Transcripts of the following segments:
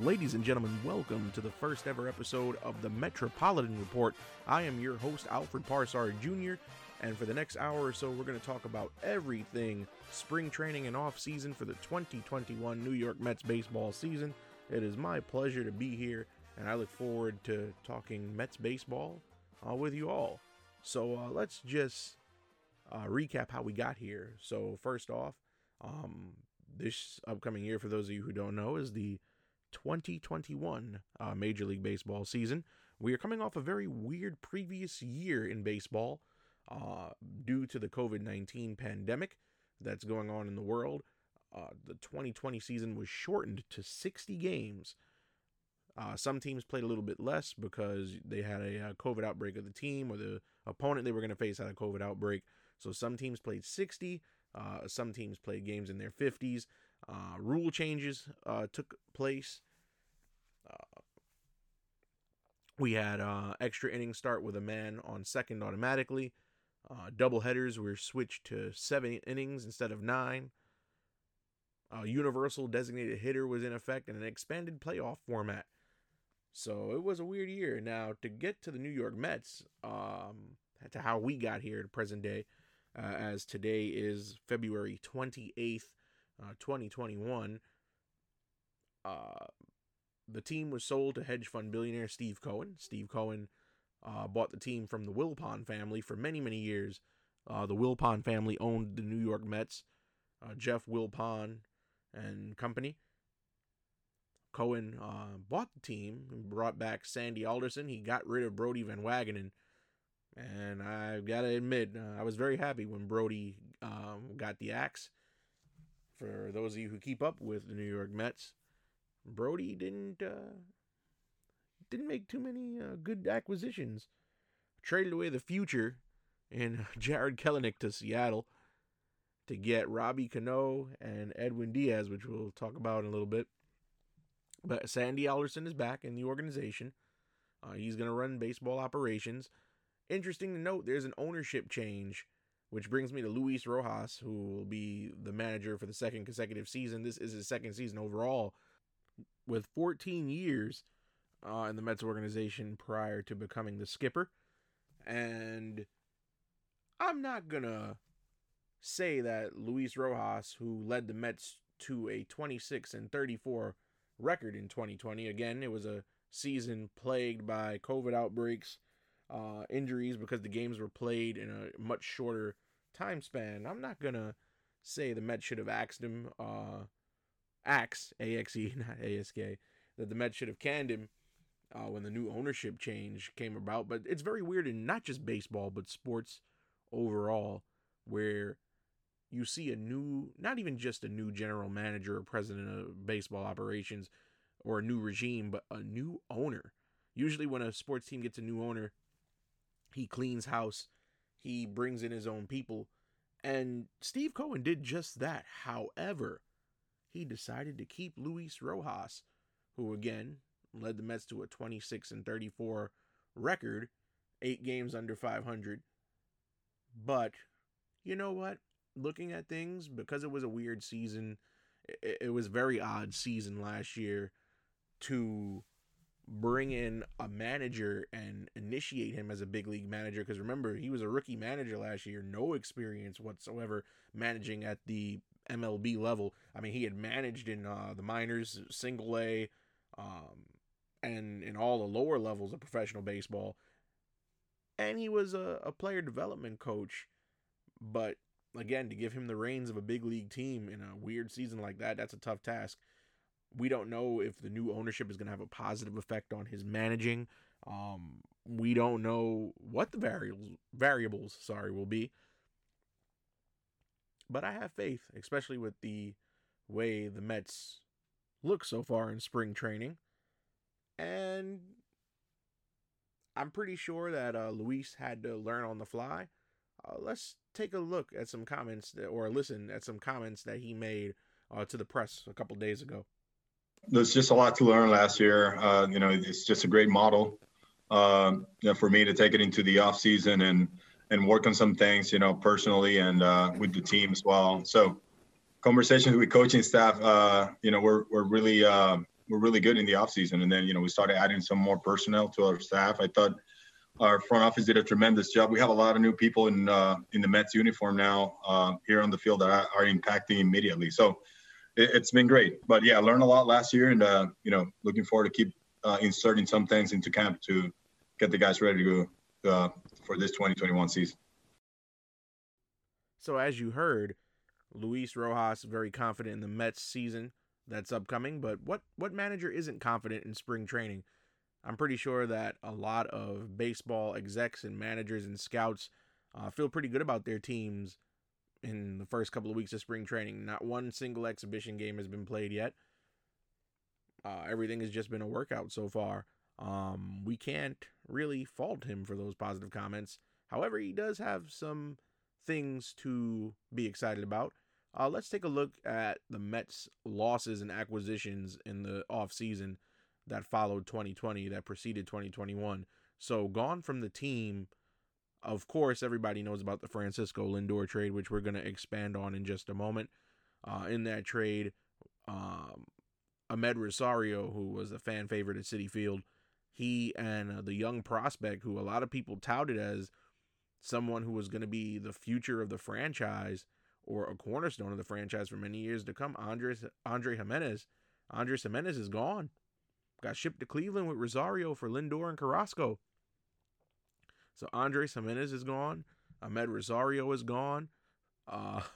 Ladies and gentlemen, welcome to the first ever episode of the Metropolitan Report. I am your host, Alfred Parsard Jr., and for the next hour or so, we're going to talk about everything spring training and off-season for the 2021 New York Mets baseball season. It is my pleasure to be here, and I look forward to talking Mets baseball with you all. So let's just recap how we got here. So first off, this upcoming year, for those of you who don't know, is the 2021 Major League Baseball season. We are coming off a very weird previous year in baseball due to the COVID-19 pandemic that's going on in the world. The 2020 season was shortened to 60 games. Some teams played a little bit less because they had a COVID outbreak of the team, or the opponent they were going to face had a COVID outbreak. So some teams played 60. Some teams played games in their 50s. Rule changes took place. We had extra innings start with a man on second automatically. Doubleheaders were switched to 7 innings instead of 9. A universal designated hitter was in effect, and an expanded playoff format. So it was a weird year. Now, to get to the New York Mets, to how we got here to present day, as today is February 28th, 2021. The team was sold to hedge fund billionaire Steve Cohen. Steve Cohen bought the team from the Wilpon family for many, many years. The Wilpon family owned the New York Mets. Jeff Wilpon and company. Cohen bought the team and brought back Sandy Alderson. He got rid of Brody Van Wagenen. And I've got to admit, I was very happy when Brody got the axe. For those of you who keep up with the New York Mets, Brody didn't make too many good acquisitions. Traded away the future in Jared Kelenic to Seattle to get Robbie Cano and Edwin Diaz, which we'll talk about in a little bit. But Sandy Alderson is back in the organization. He's going to run baseball operations. Interesting to note, there's an ownership change, which brings me to Luis Rojas, who will be the manager for the second consecutive season. This is his second season overall, with 14 years in the Mets organization prior to becoming the skipper. And I'm not going to say that Luis Rojas, who led the Mets to a 26-34 record in 2020, again, it was a season plagued by COVID outbreaks, injuries, because the games were played in a much shorter time span. I'm not gonna say the Mets should have axed him, AXE, not ASK, that the Mets should have canned him when the new ownership change came about. But it's very weird in not just baseball, but sports overall, where you see a new, not even just a new general manager or president of baseball operations or a new regime, but a new owner. Usually when a sports team gets a new owner, he cleans house, he brings in his own people, and Steve Cohen did just that. However, he decided to keep Luis Rojas, who again led the Mets to a 26-34 record, 8 games under 500. But you know what? Looking at things, because it was a weird season, it was a very odd season last year to bring in a manager and initiate him as a big league manager, because remember, he was a rookie manager last year, no experience whatsoever managing at the MLB level. I mean, he had managed in the minors, single A, and in all the lower levels of professional baseball, and he was a player development coach. But again, to give him the reins of a big league team in a weird season like that, that's a tough task. We don't know if the new ownership is going to have a positive effect on his managing. We don't know what the variables will be. But I have faith, especially with the way the Mets look so far in spring training. And I'm pretty sure that Luis had to learn on the fly. Let's take a look at some comments or listen at some comments that he made to the press a couple days ago. There's just a lot to learn last year. It's just a great model for me to take it into the off season and work on some things, personally and with the team as well. So conversations with coaching staff, we're really were really good in the offseason. And then, you know, we started adding some more personnel to our staff. I thought our front office did a tremendous job. We have a lot of new people in the Mets uniform now here on the field that are impacting immediately. So it's been great. But, yeah, I learned a lot last year and, you know, looking forward to keep inserting some things into camp to get the guys ready to go for this 2021 season. So as you heard, Luis Rojas very confident in the Mets season that's upcoming. But what manager isn't confident in spring training? I'm pretty sure that a lot of baseball execs and managers and scouts feel pretty good about their teams in the first couple of weeks of spring training. Not one single exhibition game has been played yet. Everything has just been a workout so far. We can't really fault him for those positive comments. However, he does have some things to be excited about. Let's take a look at the Mets' losses and acquisitions in the offseason that followed 2020, that preceded 2021. So gone from the team, of course, everybody knows about the Francisco Lindor trade, which we're going to expand on in just a moment. In that trade, Amed Rosario, who was a fan favorite at Citi Field, he and the young prospect, who a lot of people touted as someone who was going to be the future of the franchise or a cornerstone of the franchise for many years to come, Andrés Giménez. Andrés Giménez is gone. Got shipped to Cleveland with Rosario for Lindor and Carrasco. So Andrés Giménez is gone. Amed Rosario is gone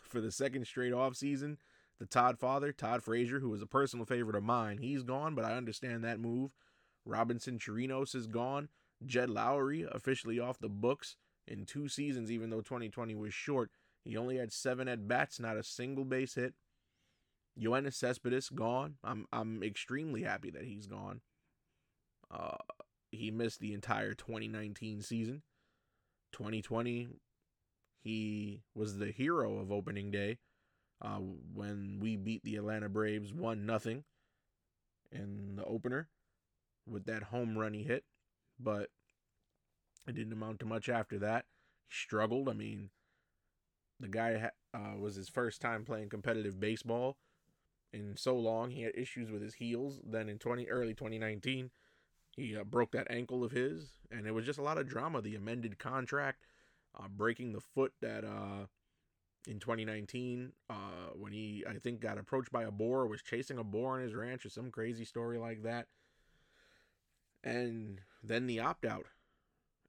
for the second straight offseason. The Todd father, Todd Frazier, who was a personal favorite of mine, he's gone, but I understand that move. Robinson Chirinos is gone. Jed Lowry officially off the books. In two seasons, even though 2020 was short, he only had 7 at-bats, not a single base hit. Ioannis Cespedes, gone. I'm extremely happy that he's gone. He missed the entire 2019 season. 2020, he was the hero of opening day when we beat the Atlanta Braves 1-0 in the opener with that home run he hit. But it didn't amount to much after that. He struggled. I mean, the guy was his first time playing competitive baseball in so long. He had issues with his heels. Then in early 2019, he broke that ankle of his, and it was just a lot of drama. The amended contract, breaking the foot that in 2019 when he, I think, got approached by a boar, was chasing a boar on his ranch or some crazy story like that. And then the opt-out.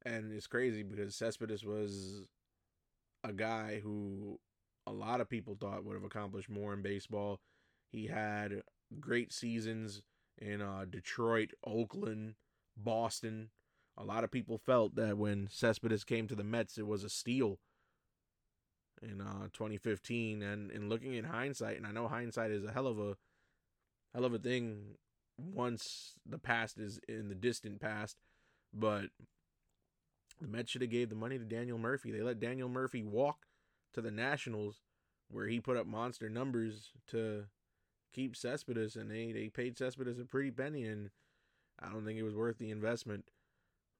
And it's crazy because Cespedes was a guy who a lot of people thought would have accomplished more in baseball. He had great seasons in Detroit, Oakland, Boston. A lot of people felt that when Cespedes came to the Mets, it was a steal in 2015. And looking in hindsight, and I know hindsight is a hell of a thing once the past is in the distant past, but the Mets should have gave the money to Daniel Murphy. They let Daniel Murphy walk to the Nationals, where he put up monster numbers to keep Cespedes, and they paid Cespedes a pretty penny, and I don't think it was worth the investment.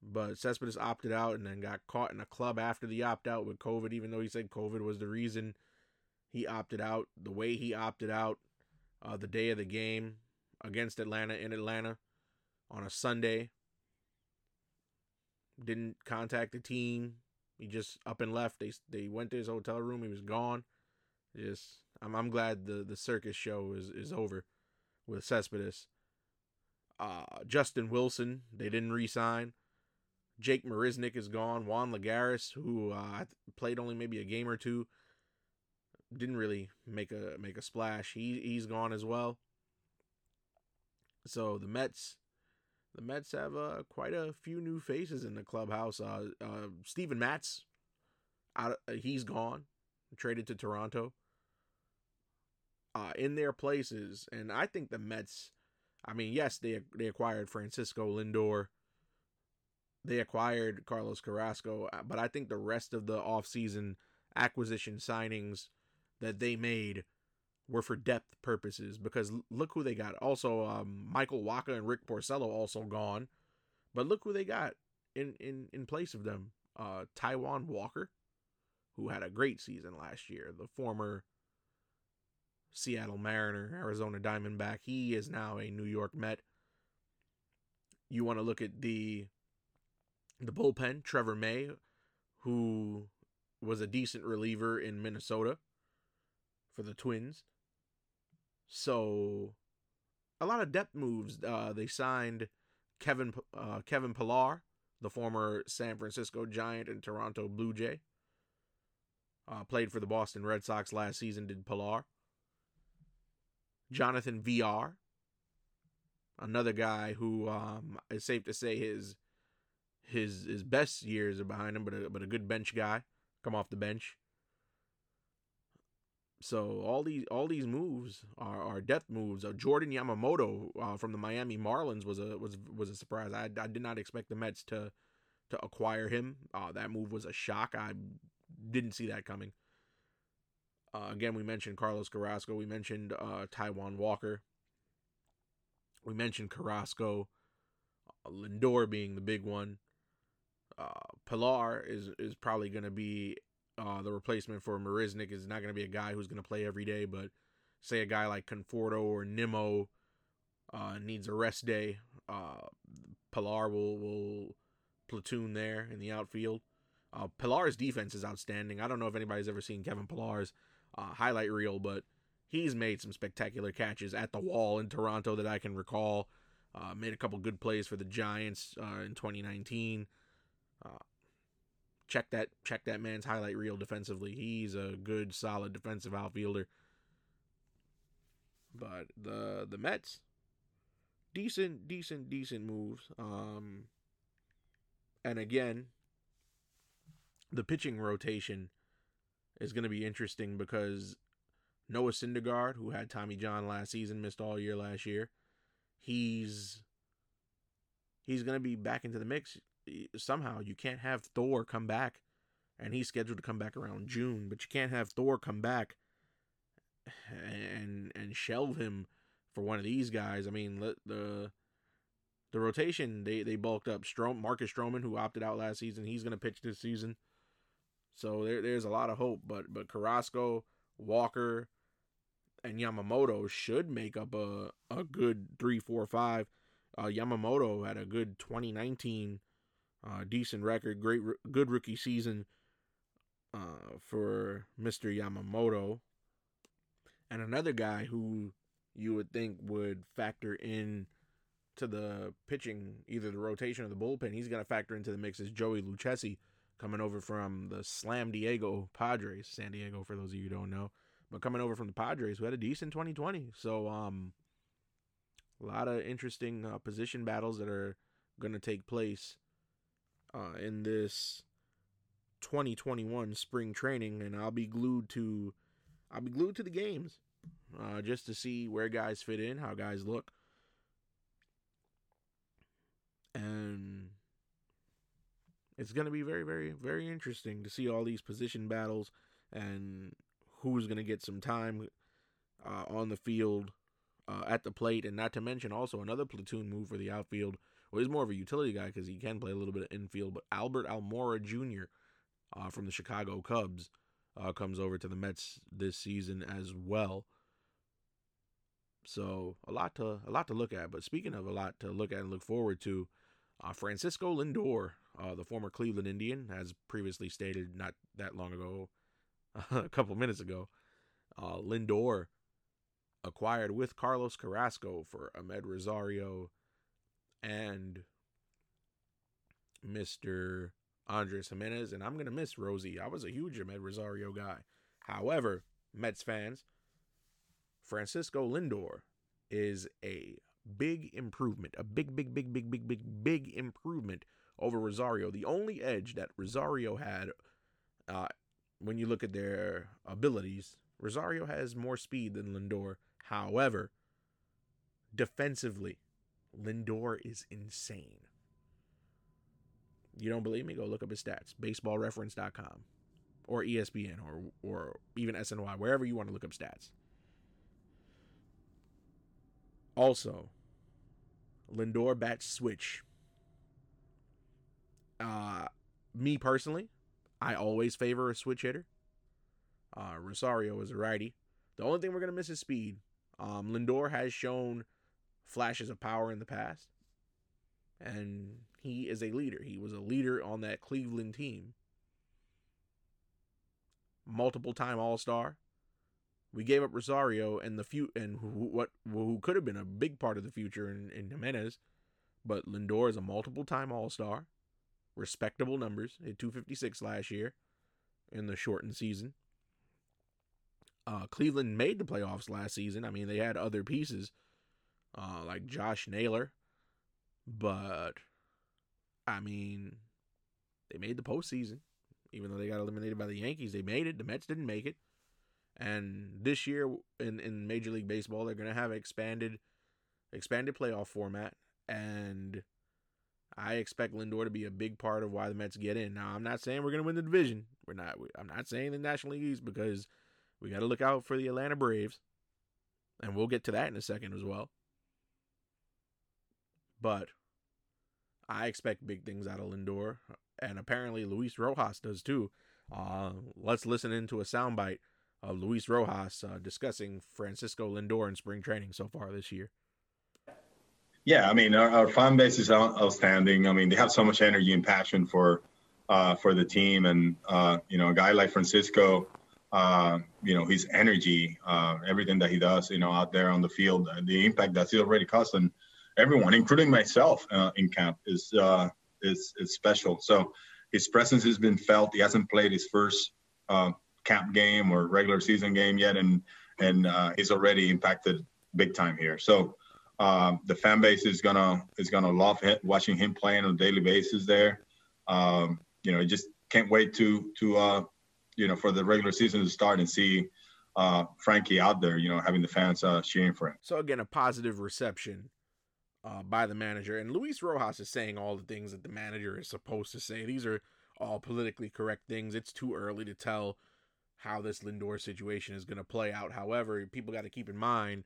But Cespedes opted out and then got caught in a club after the opt-out with COVID, even though he said COVID was the reason he opted out. The way he opted out, the day of the game against Atlanta in Atlanta on a Sunday. Didn't contact the team. He just up and left. They went to his hotel room. He was gone. Just I'm glad the circus show is over with Cespedes. Justin Wilson, they didn't re-sign. Jake Marisnik is gone. Juan Lagares, who played only maybe a game or two, didn't really make a splash. He's gone as well. So the Mets. The Mets have quite a few new faces in the clubhouse. Steven Matz, he's gone, traded to Toronto. In their places, and I think the Mets, I mean, yes, they acquired Francisco Lindor. They acquired Carlos Carrasco, but I think the rest of the offseason acquisition signings that they made were for depth purposes, because look who they got. Also, Michael Wacha and Rick Porcello also gone, but look who they got in place of them. Taiwan Walker, who had a great season last year, the former Seattle Mariner, Arizona Diamondback. He is now a New York Met. You want to look at the bullpen, Trevor May, who was a decent reliever in Minnesota for the Twins. So, a lot of depth moves. They signed Kevin Pillar, the former San Francisco Giant and Toronto Blue Jay. Played for the Boston Red Sox last season, did Pillar. Jonathan VR, another guy who it's safe to say his best years are behind him, but a good bench guy, come off the bench. So all these moves are depth moves. Jordan Yamamoto from the Miami Marlins was a surprise. I did not expect the Mets to acquire him. That move was a shock. I didn't see that coming. Again, we mentioned Carlos Carrasco. We mentioned Taiwan Walker. We mentioned Carrasco. Lindor being the big one. Pillar is probably going to be the replacement for Marisnik. Is not going to be a guy who's going to play every day, but say a guy like Conforto or Nimmo needs a rest day, Pillar will platoon there in the outfield. Pillar's defense is outstanding. I don't know if anybody's ever seen Kevin Pillar's highlight reel, but he's made some spectacular catches at the wall in Toronto that I can recall. Made a couple good plays for the Giants in 2019. Check that man's highlight reel defensively. He's a good, solid defensive outfielder. But the Mets, decent moves. And again, the pitching rotation is going to be interesting because Noah Syndergaard, who had Tommy John last season, missed all year last year. He's going to be back into the mix somehow. You can't have Thor come back, and he's scheduled to come back around June, but you can't have Thor come back and shelve him for one of these guys. I mean, the rotation, they bulked up. Marcus Stroman, who opted out last season, he's going to pitch this season. So there's a lot of hope, but Carrasco, Walker, and Yamamoto should make up a good 3-4-5. Yamamoto had a good 2019, decent record, good rookie season for Mr. Yamamoto. And another guy who you would think would factor in to the pitching, either the rotation or the bullpen, he's going to factor into the mix, is Joey Lucchesi, coming over from the Slam Diego Padres, San Diego for those of you who don't know, but coming over from the Padres, who had a decent 2020. So a lot of interesting position battles that are going to take place in this 2021 spring training, and I'll be glued to the games just to see where guys fit in, how guys look. And it's going to be very, very, very interesting to see all these position battles and who's going to get some time on the field, at the plate. And not to mention also another platoon move for the outfield. Well, he's more of a utility guy because he can play a little bit of infield, but Albert Almora Jr. From the Chicago Cubs comes over to the Mets this season as well. So a lot to look at. But speaking of a lot to look at and look forward to, Francisco Lindor, the former Cleveland Indian, as previously stated not that long ago, a couple minutes ago, Lindor acquired with Carlos Carrasco for Amed Rosario and Mr. Andrés Giménez. And I'm going to miss Rosie. I was a huge Amed Rosario guy. However, Mets fans, Francisco Lindor is a big improvement, a big improvement over Rosario. The only edge that Rosario had, when you look at their abilities, Rosario has more speed than Lindor. However, defensively, Lindor is insane. You don't believe me? Go look up his stats. BaseballReference.com or ESPN or even SNY, wherever you want to look up stats. Also, Lindor bats switch. Me personally, I always favor a switch hitter. Rosario is a righty. The only thing we're going to miss is speed. Lindor has shown flashes of power in the past, and he is a leader. He was a leader on that Cleveland team. Multiple-time All-Star. We gave up Rosario and who could have been a big part of the future in Giménez, but Lindor is a multiple-time All-Star. Respectable numbers. Hit 256 last year in the shortened season. Cleveland made the playoffs last season. I mean, they had other pieces like Josh Naylor, but I mean, they made the postseason. Even though they got eliminated by the Yankees, they made it. The Mets didn't make it. And this year in Major League Baseball, they're going to have expanded playoff format. And I expect Lindor to be a big part of why the Mets get in. Now, I'm not saying we're going to win the division. I'm not saying the National League East, because we got to look out for the Atlanta Braves. And we'll get to that in a second as well. But I expect big things out of Lindor. And apparently Luis Rojas does too. Let's listen into a soundbite of Luis Rojas discussing Francisco Lindor in spring training so far this year. Yeah, I mean, our fan base is outstanding. I mean, they have so much energy and passion for the team. And, you know, a guy like Francisco, you know, his energy, everything that he does, you know, out there on the field, the impact that's already causing everyone, including myself in camp, is special. So his presence has been felt. He hasn't played his first camp game or regular season game yet, and he's already impacted big time here. So the fan base is gonna love watching him playing on a daily basis there. You know, just can't wait to you know, for the regular season to start and see Frankie out there, you know, having the fans cheering for him. So again, a positive reception by the manager. And Luis Rojas is saying all the things that the manager is supposed to say. These are all politically correct things. It's too early to tell how this Lindor situation is going to play out. However, people got to keep in mind,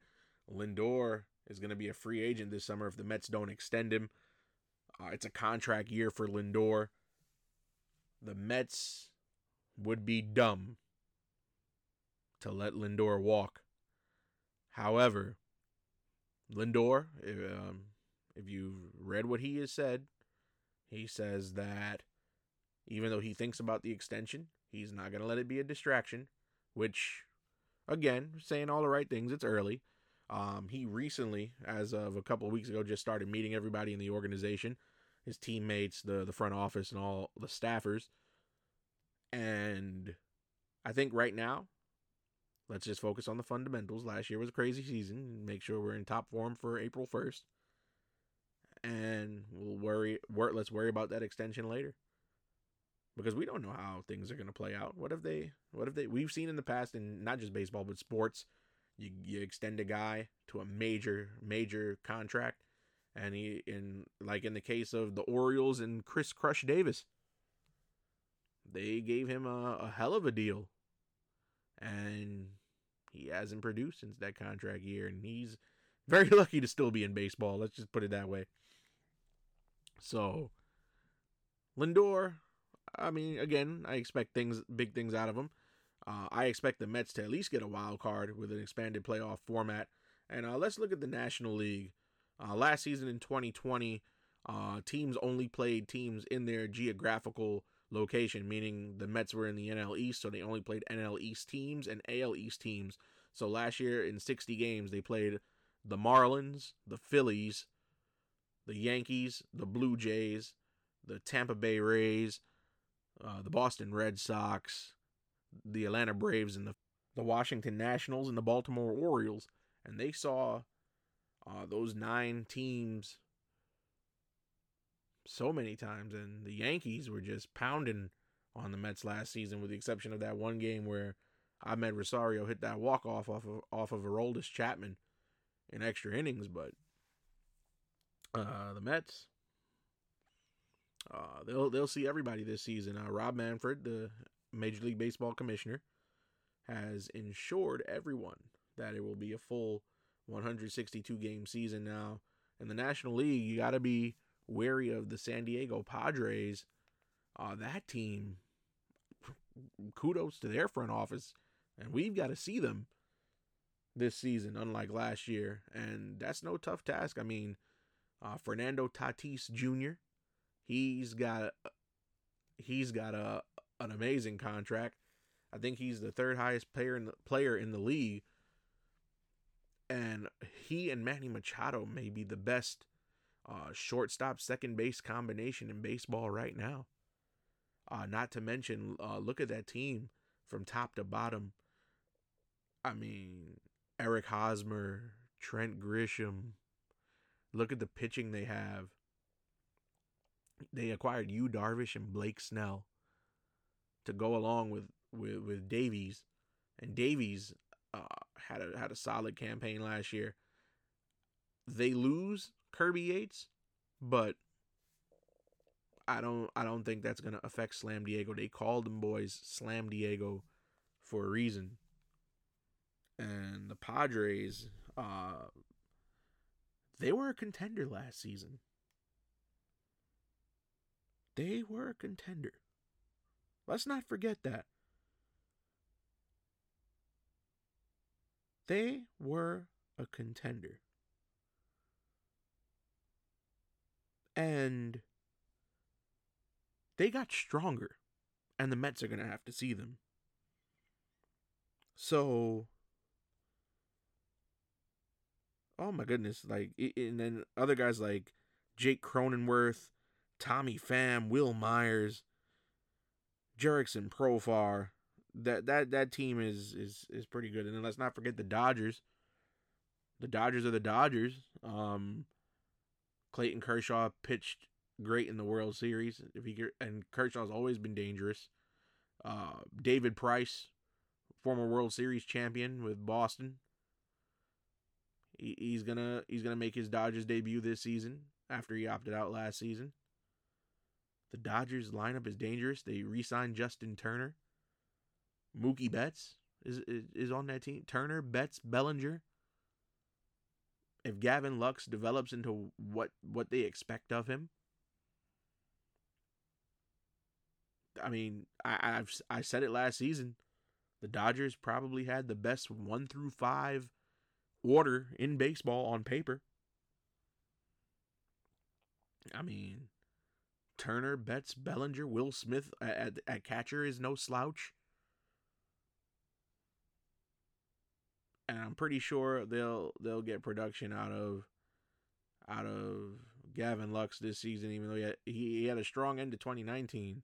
Lindor is going to be a free agent this summer if the Mets don't extend him. It's a contract year for Lindor. The Mets would be dumb to let Lindor walk. However, Lindor, if you've read what he has said, he says that even though he thinks about the extension, he's not going to let it be a distraction, which, again, saying all the right things, it's early. He recently, as of a couple of weeks ago, just started meeting everybody in the organization, his teammates, the front office, and all the staffers. And I think right now, let's just focus on the fundamentals. Last year was a crazy season. Make sure we're in top form for April 1st. And we'll let's worry about that extension later. Because we don't know how things are going to play out. What if they we've seen in the past, and not just baseball but sports, you extend a guy to a major contract, and in the case of the Orioles and Chris Crush Davis, they gave him a hell of a deal. And he hasn't produced since that contract year, and he's very lucky to still be in baseball. Let's just put it that way. So, Lindor, I mean, again, I expect big things out of him. I expect the Mets to at least get a wild card with an expanded playoff format. And let's look at the National League. Last season in 2020, teams only played teams in their geographical location, meaning the Mets were in the NL East, so they only played NL East teams and AL East teams. So last year in 60 games, they played the Marlins, the Phillies, the Yankees, the Blue Jays, the Tampa Bay Rays, the Boston Red Sox, the Atlanta Braves, and the Washington Nationals, and the Baltimore Orioles. And they saw those 9 teams so many times, and the Yankees were just pounding on the Mets last season, with the exception of that one game where Amed Rosario hit that walk-off off of Aroldis Chapman in extra innings. But the Mets, they'll see everybody this season. Rob Manfred, the Major League Baseball commissioner, has ensured everyone that it will be a full 162-game season now. In the National League, you got to be wary of the San Diego Padres. That team, kudos to their front office, and we've got to see them this season, unlike last year, and that's no tough task. I mean, Fernando Tatis Jr., he's got an amazing contract. I think he's the third highest player in the league, and he and Manny Machado may be the best shortstop second base combination in baseball right now. Not to mention, look at that team from top to bottom. I mean, Eric Hosmer, Trent Grisham. Look at the pitching they have. They acquired Yu Darvish and Blake Snell to go along with Davies, and Davies had a solid campaign last year. They lose Kirby Yates, but I don't think that's going to affect Slam Diego. They called them boys Slam Diego for a reason. And the Padres, they were a contender last season. They were a contender. Let's not forget that. They were a contender. And they got stronger, and the Mets are going to have to see them. So, oh my goodness, and then other guys like Jake Cronenworth, Tommy Pham, Will Myers, Jerickson Profar. That team is pretty good. And then let's not forget the Dodgers. The Dodgers are the Dodgers. Clayton Kershaw pitched great in the World Series. And Kershaw's always been dangerous. David Price, former World Series champion with Boston. He's gonna make his Dodgers debut this season after he opted out last season. The Dodgers lineup is dangerous. They re-signed Justin Turner. Mookie Betts is on that team. Turner, Betts, Bellinger. If Gavin Lux develops into what they expect of him, I mean, I said it last season. The Dodgers probably had the best 1-5 order in baseball on paper. I mean, Turner, Betts, Bellinger, Will Smith at catcher is no slouch. And I'm pretty sure they'll get production out of Gavin Lux this season, even though he had a strong end to 2019.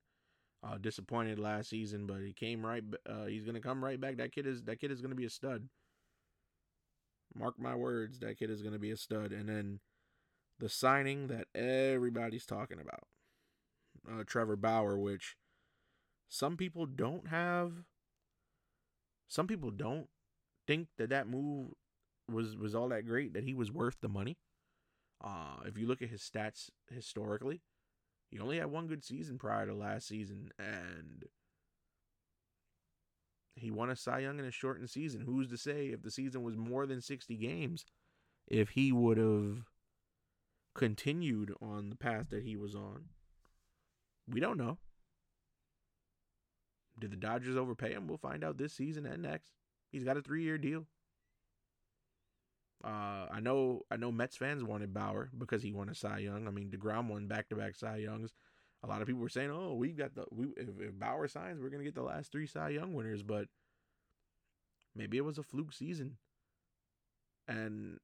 Disappointed last season, but he came right. He's gonna come right back. That kid is gonna be a stud. Mark my words, that kid is gonna be a stud. And then the signing that everybody's talking about, Trevor Bauer, which some people don't have. Some people don't think that move was all that great, that he was worth the money. If you look at his stats historically, he only had one good season prior to last season, and he won a Cy Young in a shortened season. Who's to say if the season was more than 60 games, if he would have continued on the path that he was on? We don't know. Did the Dodgers overpay him? We'll find out this season and next. He's got a 3-year deal. I know Mets fans wanted Bauer because he won a Cy Young. I mean, DeGrom won back-to-back Cy Youngs. A lot of people were saying, "Oh, if Bauer signs, we're gonna get the last 3 Cy Young winners." But maybe it was a fluke season. And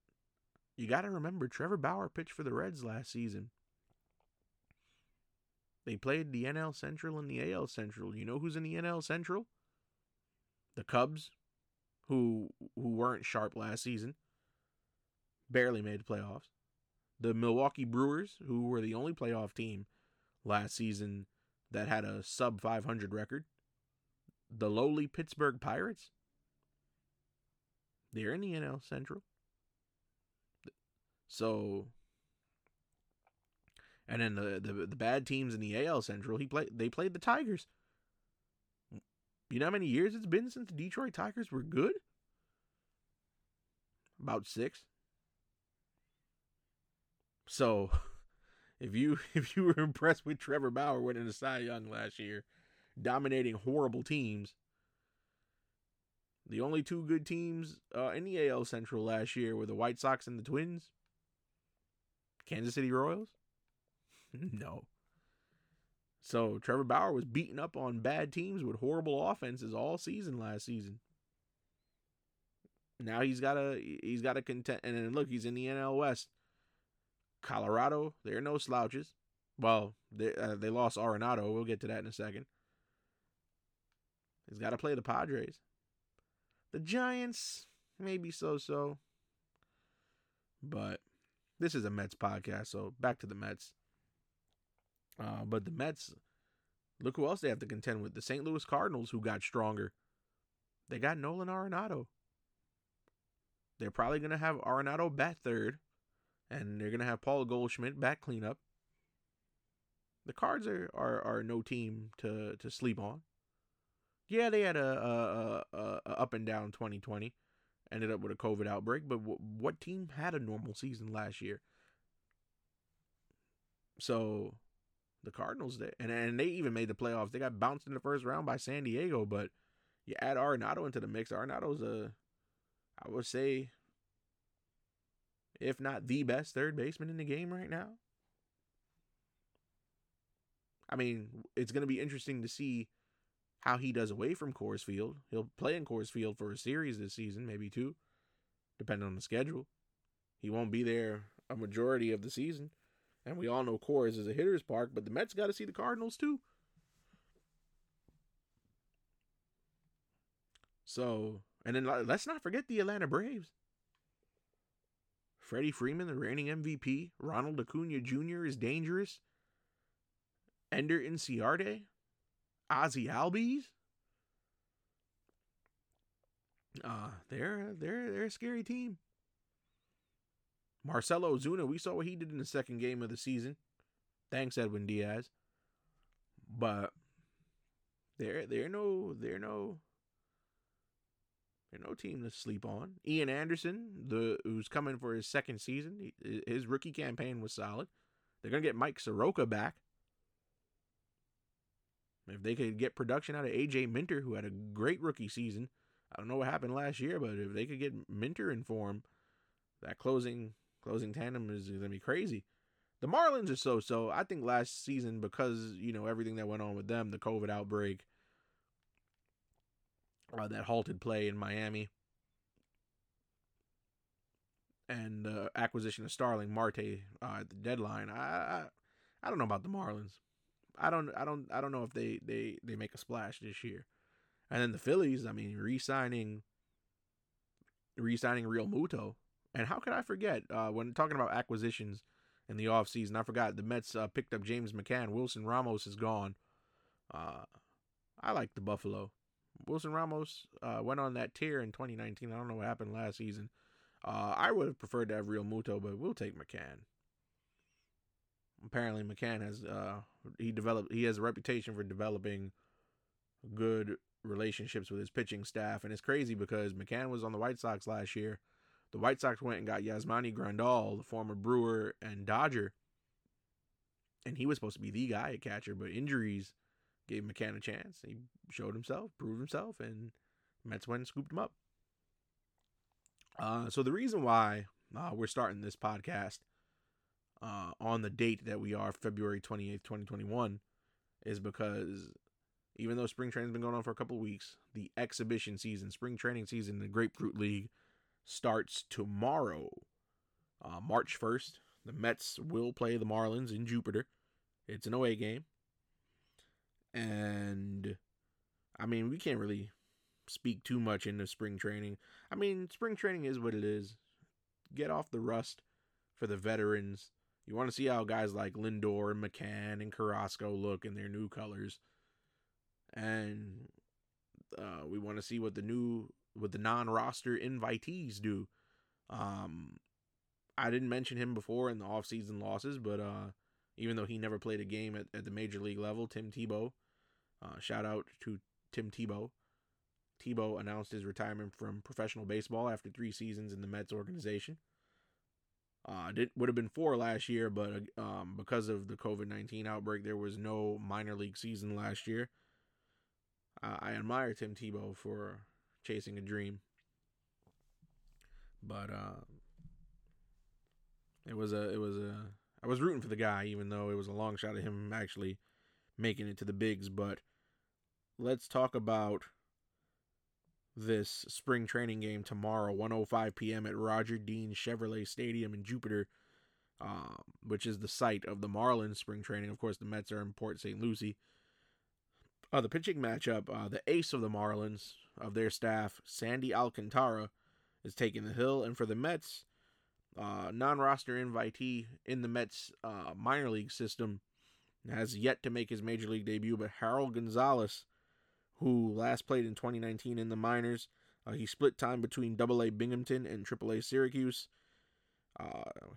you got to remember, Trevor Bauer pitched for the Reds last season. They played the NL Central and the AL Central. You know who's in the NL Central? The Cubs, who weren't sharp last season, barely made the playoffs. The Milwaukee Brewers, who were the only playoff team last season that had a sub-500 record. The lowly Pittsburgh Pirates, they're in the NL Central. So, and then the bad teams in the AL Central, they played the Tigers. You know how many years it's been since the Detroit Tigers were good? About 6. So, if you were impressed with Trevor Bauer winning a Cy Young last year, dominating horrible teams, The only two good teams in the AL Central last year were the White Sox and the Twins. Kansas City Royals? No. So Trevor Bauer was beaten up on bad teams with horrible offenses all season last season. Now he's got to contend, and then look, he's in the NL West. Colorado, they're no slouches. Well, they lost Arenado. We'll get to that in a second. He's got to play the Padres. The Giants, maybe so-so. But this is a Mets podcast, so back to the Mets. But the Mets, look who else they have to contend with. The St. Louis Cardinals, who got stronger. They got Nolan Arenado. They're probably going to have Arenado bat third, and they're going to have Paul Goldschmidt bat cleanup. The Cards are no team to sleep on. Yeah, they had a up and down 2020, ended up with a COVID outbreak, but what team had a normal season last year? So the Cardinals, and they even made the playoffs. They got bounced in the first round by San Diego, but you add Arenado into the mix. Arenado's I would say, if not the best third baseman in the game right now. I mean, it's going to be interesting to see how he does away from Coors Field. He'll play in Coors Field for a series this season, maybe two, depending on the schedule. He won't be there a majority of the season. And we all know Coors is a hitter's park, but the Mets got to see the Cardinals too. So, and then let's not forget the Atlanta Braves. Freddie Freeman, the reigning MVP. Ronald Acuna Jr. is dangerous. Ender Inciarte, Ozzy Albies. They're a scary team. Marcelo Ozuna, we saw what he did in the second game of the season. Thanks, Edwin Diaz. But they're no team to sleep on. Ian Anderson, who's coming for his second season, his rookie campaign was solid. They're gonna get Mike Soroka back. If they could get production out of A.J. Minter, who had a great rookie season, I don't know what happened last year, but if they could get Minter in form, that closing tandem is going to be crazy. The Marlins are so-so. I think last season, because, you know, everything that went on with them, the COVID outbreak, that halted play in Miami, and the acquisition of Starling Marte at the deadline, I don't know about the Marlins. I don't know if they make a splash this year. And then the Phillies, I mean, re-signing Real Muto. And how could I forget, when talking about acquisitions in the offseason, I forgot the Mets picked up James McCann. Wilson Ramos is gone. I like the Buffalo. Wilson Ramos went on that tear in 2019. I don't know what happened last season. I would have preferred to have Real Muto, but we'll take McCann. Apparently, McCann has he has a reputation for developing good relationships with his pitching staff, and it's crazy because McCann was on the White Sox last year. The White Sox went and got Yasmani Grandal, the former Brewer and Dodger, and he was supposed to be the guy at catcher, but injuries gave McCann a chance. He showed himself, proved himself, and Mets went and scooped him up. So the reason why we're starting this podcast on the date that we are, February 28th, 2021, is because even though spring training's been going on for a couple of weeks, the exhibition season, spring training season in the Grapefruit League starts tomorrow, March 1st. The Mets will play the Marlins in Jupiter. It's an away game. And, I mean, we can't really speak too much into spring training. I mean, spring training is what it is. Get off the rust for the veterans. You want to see how guys like Lindor and McCann and Carrasco look in their new colors. And we want to see what the non-roster invitees do. I didn't mention him before in the offseason losses, but even though he never played a game at the major league level, Tim Tebow, shout out to Tim Tebow. Tebow announced his retirement from professional baseball after 3 seasons in the Mets organization. It would have been 4 last year, but because of the COVID-19 outbreak, there was no minor league season last year. I admire Tim Tebow for chasing a dream. But I was rooting for the guy, even though it was a long shot of him actually making it to the bigs. But let's talk about this spring training game tomorrow, 1:05 p.m. at Roger Dean Chevrolet Stadium in Jupiter, which is the site of the Marlins spring training. Of course, the Mets are in Port St. Lucie. The pitching matchup, the ace of the Marlins, of their staff, Sandy Alcantara, is taking the hill. And for the Mets, non-roster invitee in the Mets minor league system, has yet to make his major league debut, but Harold Gonzalez, who last played in 2019 in the minors, he split time between AA Binghamton and AAA Syracuse.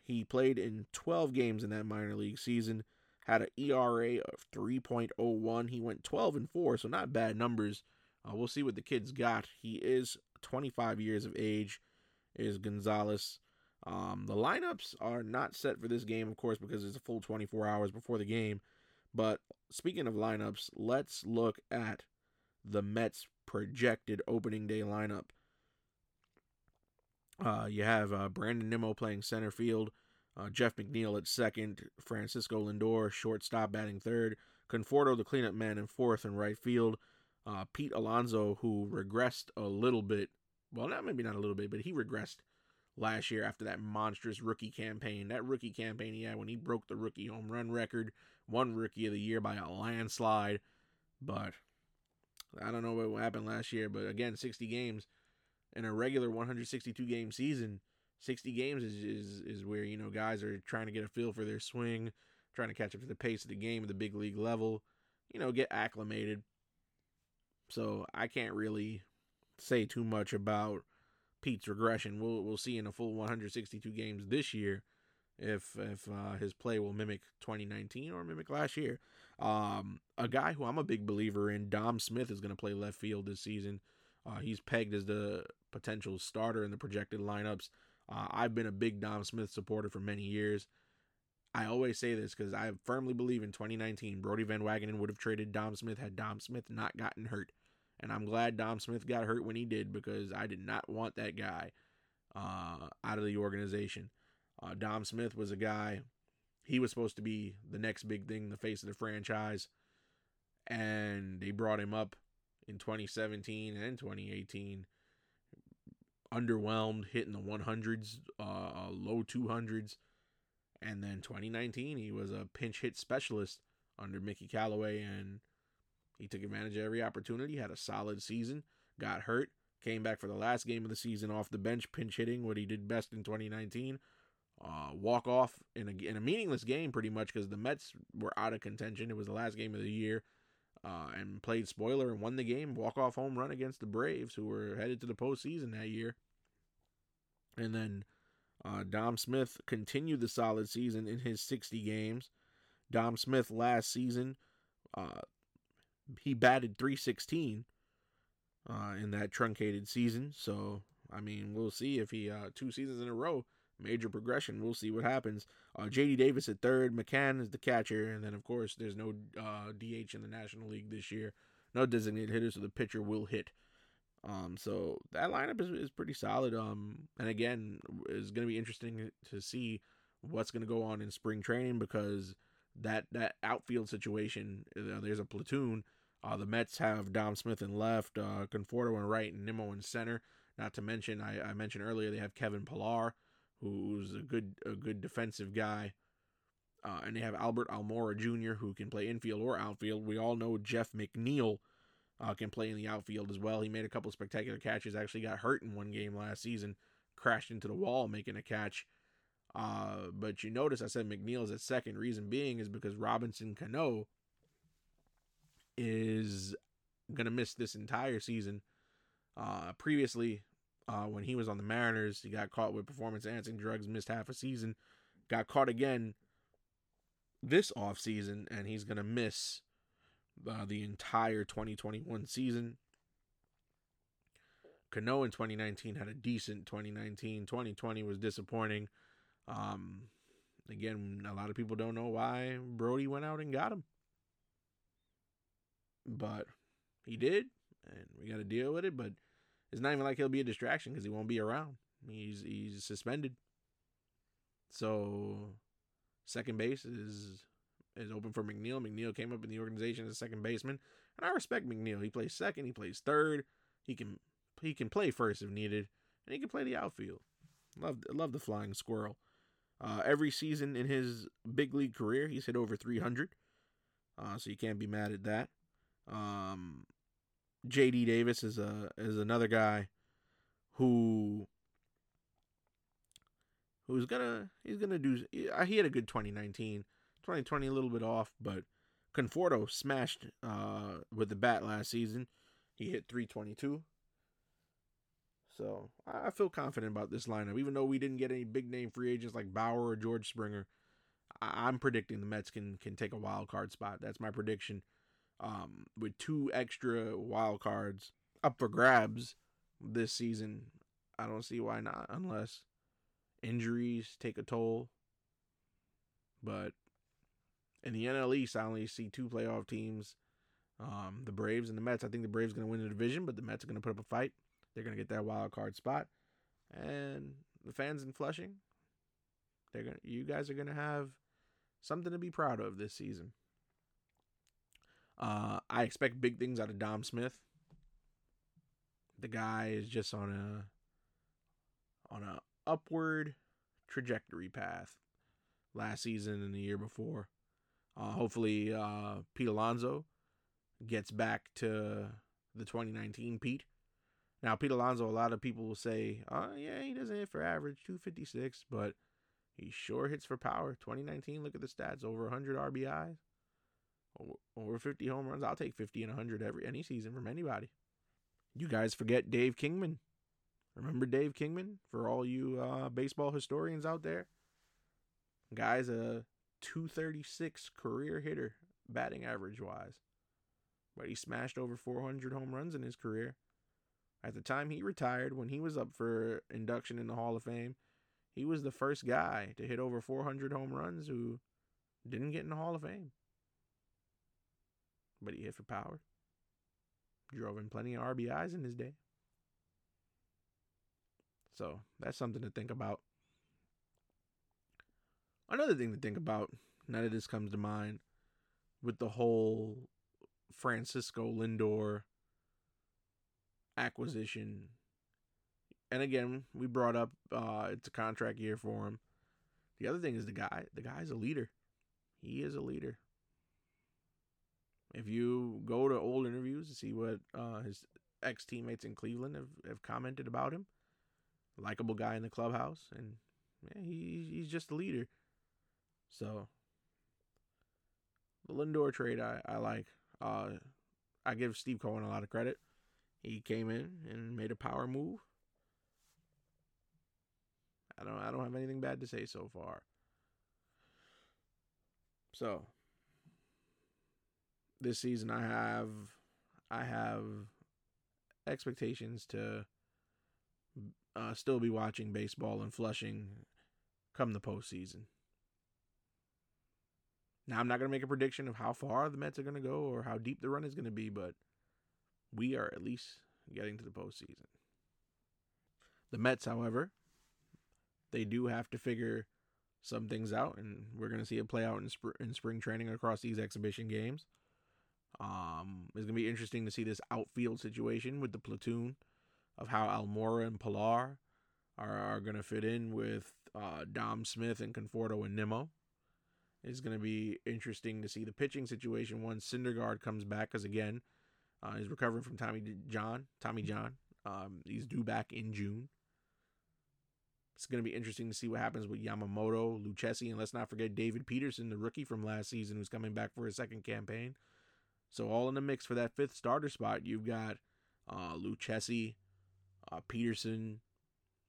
He played in 12 games in that minor league season, had an ERA of 3.01. He went 12-4, so not bad numbers. We'll see what the kid's got. He is 25 years of age, is Gonzalez. The lineups are not set for this game, of course, because it's a full 24 hours before the game. But speaking of lineups, let's look at the Mets' projected opening day lineup. You have Brandon Nimmo playing center field, Jeff McNeil at second, Francisco Lindor shortstop batting third, Conforto the cleanup man in fourth and right field, Pete Alonso, who regressed a little bit, well, not maybe not a little bit, but he regressed last year after that monstrous rookie campaign. That rookie campaign he had when he broke the rookie home run record, won Rookie of the Year by a landslide. But I don't know what happened last year, but again, 60 games in a regular 162-game season, 60 games is where, you know, guys are trying to get a feel for their swing, trying to catch up to the pace of the game at the big league level, you know, get acclimated. So I can't really say too much about Pete's regression. We'll see in a full 162 games this year if his play will mimic 2019 or mimic last year. A guy who I'm a big believer in, Dom Smith, is going to play left field this season. He's pegged as the potential starter in the projected lineups. I've been a big Dom Smith supporter for many years. I always say this because I firmly believe in 2019, Brody Van Wagenen would have traded Dom Smith had Dom Smith not gotten hurt. And I'm glad Dom Smith got hurt when he did, because I did not want that guy out of the organization. Dom Smith was a guy, he was supposed to be the next big thing, the face of the franchise. And they brought him up in 2017 and 2018. Underwhelmed, hitting the 100s, low 200s. And then 2019, he was a pinch hit specialist under Mickey Callaway, and he took advantage of every opportunity, had a solid season, got hurt, came back for the last game of the season off the bench, pinch hitting, what he did best in 2019. Walk off in a meaningless game, pretty much, because the Mets were out of contention. It was the last game of the year, and played spoiler and won the game. Walk off home run against the Braves, who were headed to the postseason that year. And then Dom Smith continued the solid season in his 60 games. Dom Smith last season, he batted .316 in that truncated season. So, I mean, we'll see if he, 2 seasons in a row, major progression. We'll see what happens. J.D. Davis at third. McCann is the catcher. And then, of course, there's no DH in the National League this year. No designated hitter, so the pitcher will hit. So that lineup is pretty solid. And, again, it's going to be interesting to see what's going to go on in spring training, because that outfield situation, there's a platoon. The Mets have Dom Smith in left, Conforto in right, and Nimmo in center. Not to mention, I mentioned earlier, they have Kevin Pillar, who's a good defensive guy. And they have Albert Almora Jr., who can play infield or outfield. We all know Jeff McNeil can play in the outfield as well. He made a couple spectacular catches, actually got hurt in one game last season, crashed into the wall making a catch. But you notice I said McNeil's at second. Reason being is because Robinson Cano is going to miss this entire season. Previously, when he was on the Mariners, he got caught with performance-enhancing drugs, missed half a season, got caught again this offseason, and he's going to miss the entire 2021 season. Cano in 2019 had a decent 2019. 2020 was disappointing. Again, a lot of people don't know why Brody went out and got him. But he did, and we got to deal with it. But It's not even like he'll be a distraction because he won't be around. He's suspended. So second base is open for McNeil. McNeil came up in the organization as a second baseman, and I respect McNeil. He plays second. He plays third. He can play first if needed, and he can play the outfield. Love the flying squirrel. Every season in his big league career, he's hit over 300. So you can't be mad at that. J.D. Davis is another guy who's gonna do. He had a good 2019. 2020 a little bit off, but Conforto smashed with the bat last season. He hit 322. So I feel confident about this lineup, even though we didn't get any big name free agents like Bauer or George Springer. I'm predicting the Mets can take a wild card spot. That's my prediction. With two extra wild cards up for grabs this season, I don't see why not, unless injuries take a toll. But in the NL East, I only see two playoff teams, the Braves and the Mets. I think the Braves are going to win the division, but the Mets are going to put up a fight. They're going to get that wild card spot. And the fans in Flushing, you guys are going to have something to be proud of this season. I expect big things out of Dom Smith. The guy is just on a upward trajectory path last season and the year before. Hopefully, Pete Alonso gets back to the 2019 Pete. Now, Pete Alonso, a lot of people will say, oh, yeah, he doesn't hit for average, 256, but he sure hits for power. 2019, look at the stats, over 100 RBIs, over 50 home runs. I'll take 50 and 100 any season from anybody. You guys forget Dave Kingman. Remember Dave Kingman? For all you baseball historians out there, guy's a 236 career hitter, batting average-wise. But he smashed over 400 home runs in his career. At the time he retired, when he was up for induction in the Hall of Fame, he was the first guy to hit over 400 home runs who didn't get in the Hall of Fame. But he hit for power. Drove in plenty of RBIs in his day. So that's something to think about. Another thing to think about, now that this comes to mind, with the whole Francisco Lindor acquisition, and again, we brought up it's a contract year for him. The other thing is the guy's a leader. He is a leader. If you go to old interviews to see what his ex-teammates in Cleveland have commented about him, likable guy in the clubhouse, and yeah, he's just a leader. So the Lindor trade I like. I give Steve Cohen a lot of credit. He came in and made a power move. I don't have anything bad to say so far. So this season I have expectations to still be watching baseball in Flushing come the postseason. Now, I'm not going to make a prediction of how far the Mets are going to go or how deep the run is going to be, but we are at least getting to the postseason. The Mets, however, they do have to figure some things out, and we're going to see it play out in spring training across these exhibition games. It's going to be interesting to see this outfield situation with the platoon of how Almora and Pillar are going to fit in with Dom Smith and Conforto and Nimmo. It's going to be interesting to see the pitching situation once Syndergaard comes back, because again, he's recovering from Tommy John. He's due back in June. It's going to be interesting to see what happens with Yamamoto, Lucchesi, and let's not forget David Peterson, the rookie from last season, who's coming back for his second campaign. So all in the mix for that fifth starter spot, you've got Lucchesi, Peterson,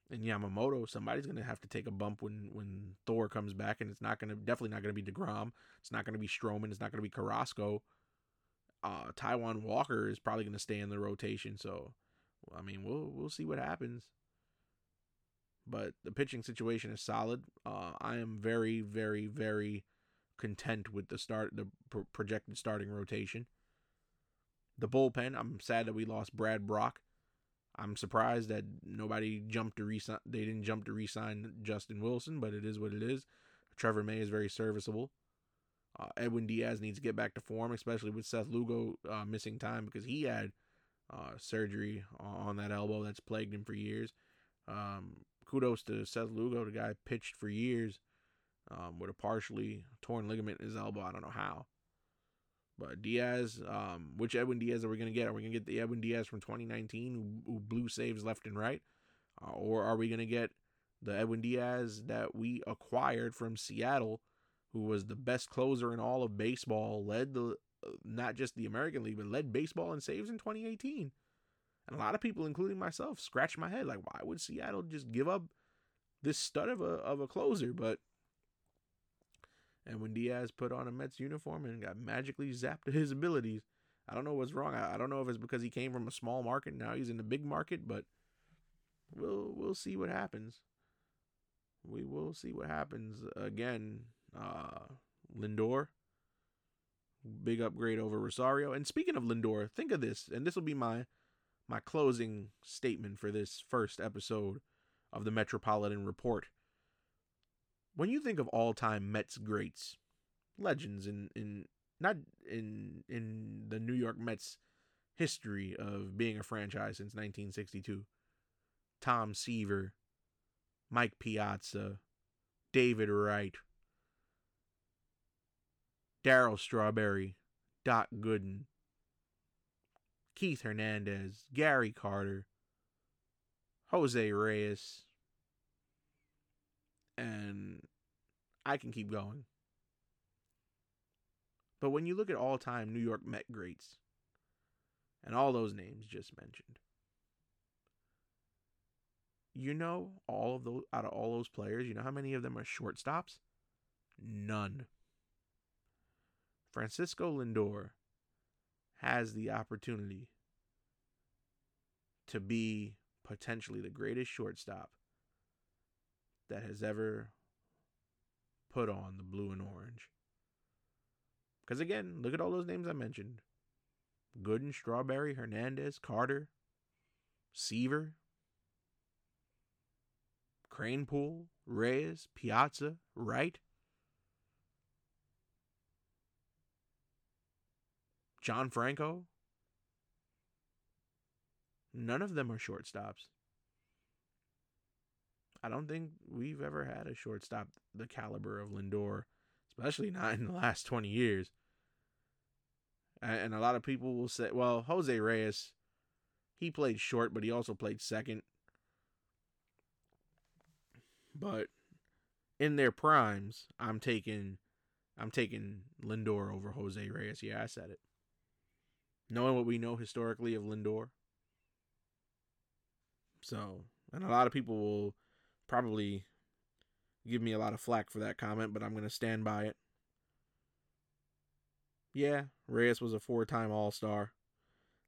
and Yamamoto. Somebody's going to have to take a bump when Thor comes back, and it's definitely not going to be deGrom. It's not going to be Stroman. It's not going to be Carrasco. Taiwan Walker is probably going to stay in the rotation, so I mean we'll see what happens. But the pitching situation is solid. I am very, very, very content with the projected starting rotation. The bullpen, I'm sad that we lost Brad Brock. I'm surprised that nobody jumped to resign. They didn't jump to resign Justin Wilson, but it is what it is. Trevor May is very serviceable. Edwin Diaz needs to get back to form, especially with Seth Lugo missing time because he had surgery on that elbow that's plagued him for years. Kudos to Seth Lugo. The guy pitched for years with a partially torn ligament in his elbow. I don't know how. But Diaz, which Edwin Diaz are we going to get? Are we going to get the Edwin Diaz from 2019 who blew saves left and right? Or are we going to get the Edwin Diaz that we acquired from Seattle, who was the best closer in all of baseball, led the not just the American League, but led baseball in saves in 2018? And a lot of people, including myself, scratched my head, like, why would Seattle just give up this stud of a closer? But Edwin Diaz put on a Mets uniform and got magically zapped to his abilities. I don't know what's wrong. I don't know if it's because he came from a small market, now he's in the big market, but we'll see what happens. We will see what happens. Again, Lindor, big upgrade over Rosario. And speaking of Lindor, think of this, and this will be my closing statement for this first episode of the Metropolitan Report. When you think of all-time Mets greats, legends in the New York Mets history of being a franchise since 1962, Tom Seaver, Mike Piazza, David Wright, Darryl Strawberry, Doc Gooden, Keith Hernandez, Gary Carter, Jose Reyes, and I can keep going. But when you look at all-time New York Met greats, and all those names just mentioned, you know, all of those, out of all those players, you know how many of them are shortstops? None. Francisco Lindor has the opportunity to be potentially the greatest shortstop that has ever put on the blue and orange. Because again, look at all those names I mentioned. Gooden, Strawberry, Hernandez, Carter, Seaver, Cranepool, Reyes, Piazza, Wright, John Franco. None of them are shortstops. I don't think we've ever had a shortstop the caliber of Lindor, especially not in the last 20 years. And a lot of people will say, well, Jose Reyes, he played short, but he also played second. But in their primes, I'm taking Lindor over Jose Reyes. Yeah, I said it. Knowing what we know historically of Lindor. So, and a lot of people will probably give me a lot of flack for that comment, but I'm going to stand by it. Yeah, Reyes was a four-time All-Star.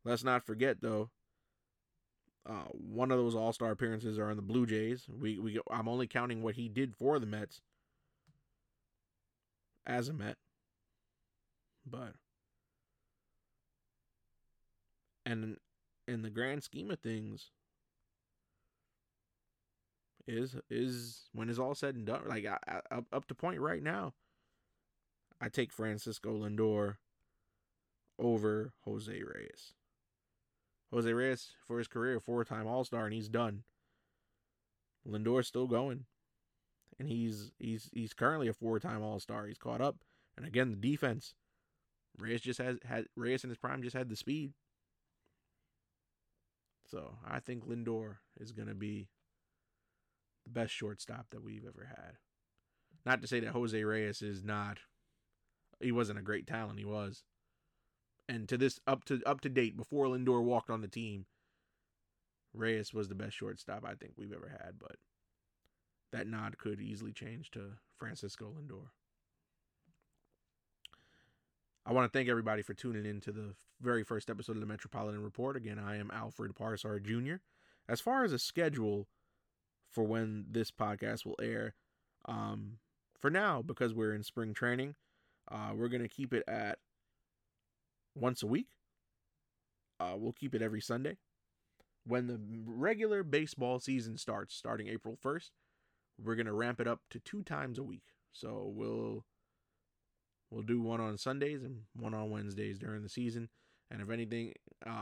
Let's not forget, though, one of those All-Star appearances are in the Blue Jays. I'm only counting what he did for the Mets as a Met. But, and in the grand scheme of things, is when it's all said and done, like up to point right now, I take Francisco Lindor over Jose Reyes. Jose Reyes, for his career, four-time All-Star, and he's done. Lindor's still going, and he's currently a four-time All-Star. He's caught up, and again, the defense. Reyes just had Reyes in his prime just had the speed. So I think Lindor is gonna be the best shortstop that we've ever had. Not to say that Jose Reyes is not. He wasn't a great talent. He was, and to this up to date, before Lindor walked on the team, Reyes was the best shortstop I think we've ever had. But that nod could easily change to Francisco Lindor. I want to thank everybody for tuning in to the very first episode of the Metropolitan Report. Again, I am Alfred Parsard Jr. As far as a schedule for when this podcast will air, for now, because we're in spring training, we're going to keep it at once a week. We'll keep it every Sunday. when the regular baseball season starts, starting April 1st, we're going to ramp it up to 2 times a week. So we'll do one on Sundays and one on Wednesdays during the season. And if anything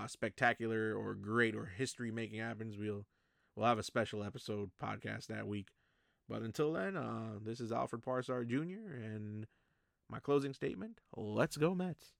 spectacular or great or history-making happens, we'll have a special episode podcast that week. But until then, this is Alfred Parsard Jr. and my closing statement, let's go Mets.